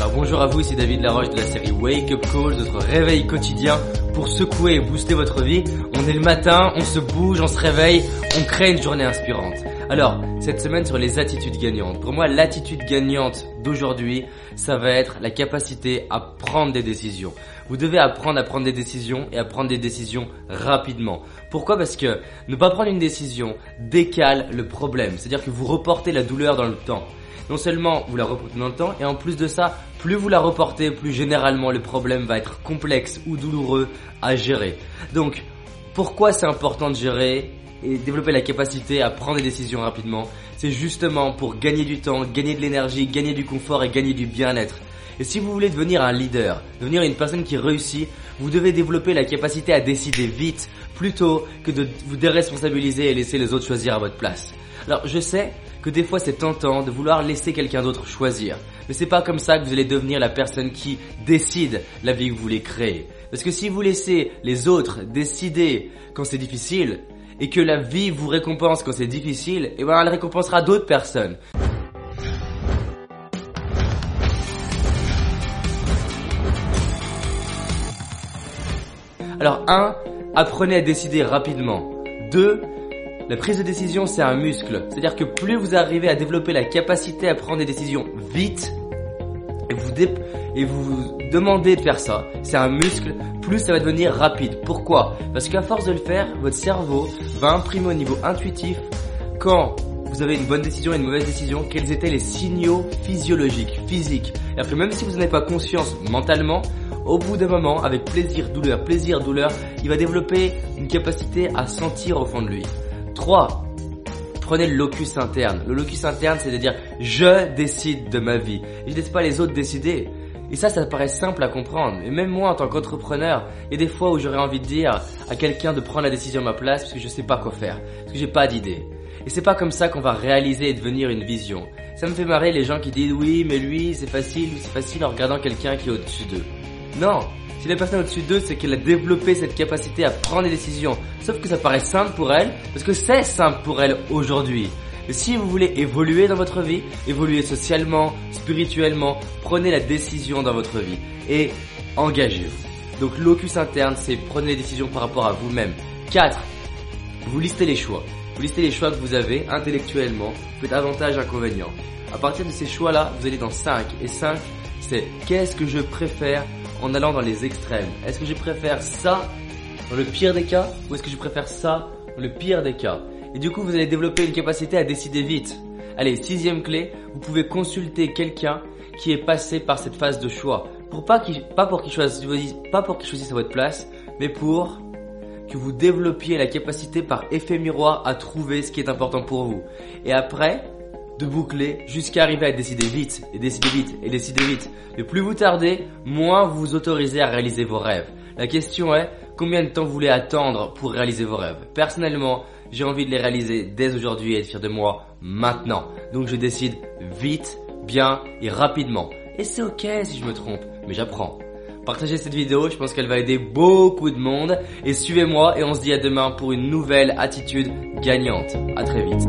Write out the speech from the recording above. Alors bonjour à vous, c'est David Laroche de la série Wake Up Calls, votre réveil quotidien pour secouer et booster votre vie. On est le matin, on se bouge, on se réveille, on crée une journée inspirante. Alors, cette semaine sur les attitudes gagnantes. Pour moi, l'attitude gagnante d'aujourd'hui, ça va être la capacité à prendre des décisions. Vous devez apprendre à prendre des décisions et à prendre des décisions rapidement. Pourquoi ? Parce que ne pas prendre une décision décale le problème. C'est-à-dire que vous reportez la douleur dans le temps. Non seulement vous la reportez dans le temps, et en plus de ça, plus vous la reportez, plus généralement le problème va être complexe ou douloureux à gérer. Donc, pourquoi c'est important de gérer et développer la capacité à prendre des décisions rapidement ? C'est justement pour gagner du temps, gagner de l'énergie, gagner du confort et gagner du bien-être. Et si vous voulez devenir un leader, devenir une personne qui réussit, vous devez développer la capacité à décider vite, plutôt que de vous déresponsabiliser et laisser les autres choisir à votre place. Alors je sais que des fois c'est tentant de vouloir laisser quelqu'un d'autre choisir, mais c'est pas comme ça que vous allez devenir la personne qui décide la vie que vous voulez créer. Parce que si vous laissez les autres décider quand c'est difficile, et que la vie vous récompense quand c'est difficile, et ben elle récompensera d'autres personnes. Alors 1, apprenez à décider rapidement. 2, la prise de décision c'est un muscle, c'est-à-dire que plus vous arrivez à développer la capacité à prendre des décisions vite, et vous demandez de faire ça, c'est un muscle, plus ça va devenir rapide. Pourquoi ? Parce qu'à force de le faire, votre cerveau va imprimer au niveau intuitif quand vous avez une bonne décision et une mauvaise décision, quels étaient les signaux physiologiques, physiques. Alors que même si vous n'en avez pas conscience mentalement, au bout d'un moment, avec plaisir, douleur, il va développer une capacité à sentir au fond de lui. 3. Prenez le locus interne. Le locus interne, c'est-à-dire « je décide de ma vie ». Je ne laisse pas les autres décider. Et ça paraît simple à comprendre. Et même moi, en tant qu'entrepreneur, il y a des fois où j'aurais envie de dire à quelqu'un de prendre la décision à ma place parce que je ne sais pas quoi faire, parce que j'ai pas d'idée. Et c'est pas comme ça qu'on va réaliser et devenir une vision. Ça me fait marrer les gens qui disent « oui, mais lui, c'est facile » en regardant quelqu'un qui est au-dessus d'eux. Non, si la personne au-dessus d'eux, c'est qu'elle a développé cette capacité à prendre des décisions. Sauf que ça paraît simple pour elle, parce que c'est simple pour elle aujourd'hui. Mais si vous voulez évoluer dans votre vie, évoluer socialement, spirituellement, prenez la décision dans votre vie et engagez-vous. Donc locus interne, c'est prenez les décisions par rapport à vous-même. 4, vous listez les choix. Vous listez les choix que vous avez intellectuellement, peut-être avantages, inconvénients. À partir de ces choix-là, vous allez dans 5. Et 5, c'est qu'est-ce que je préfère en allant dans les extrêmes. Est-ce que je préfère ça dans le pire des cas ou est-ce que je préfère ça dans le pire des cas? Et du coup, vous allez développer une capacité à décider vite. Allez, 6e clé, vous pouvez consulter quelqu'un qui est passé par cette phase de choix. Pas pour qu'il choisisse à votre place, mais pour que vous développiez la capacité par effet miroir à trouver ce qui est important pour vous. Et après, de boucler jusqu'à arriver à décider vite, et décider vite, et décider vite. Mais plus vous tardez, moins vous vous autorisez à réaliser vos rêves. La question est, combien de temps vous voulez attendre pour réaliser vos rêves? Personnellement, j'ai envie de les réaliser dès aujourd'hui et être fier de moi maintenant. Donc je décide vite, bien et rapidement. Et c'est ok si je me trompe, mais j'apprends. Partagez cette vidéo, je pense qu'elle va aider beaucoup de monde. Et suivez-moi et on se dit à demain pour une nouvelle attitude gagnante. À très vite.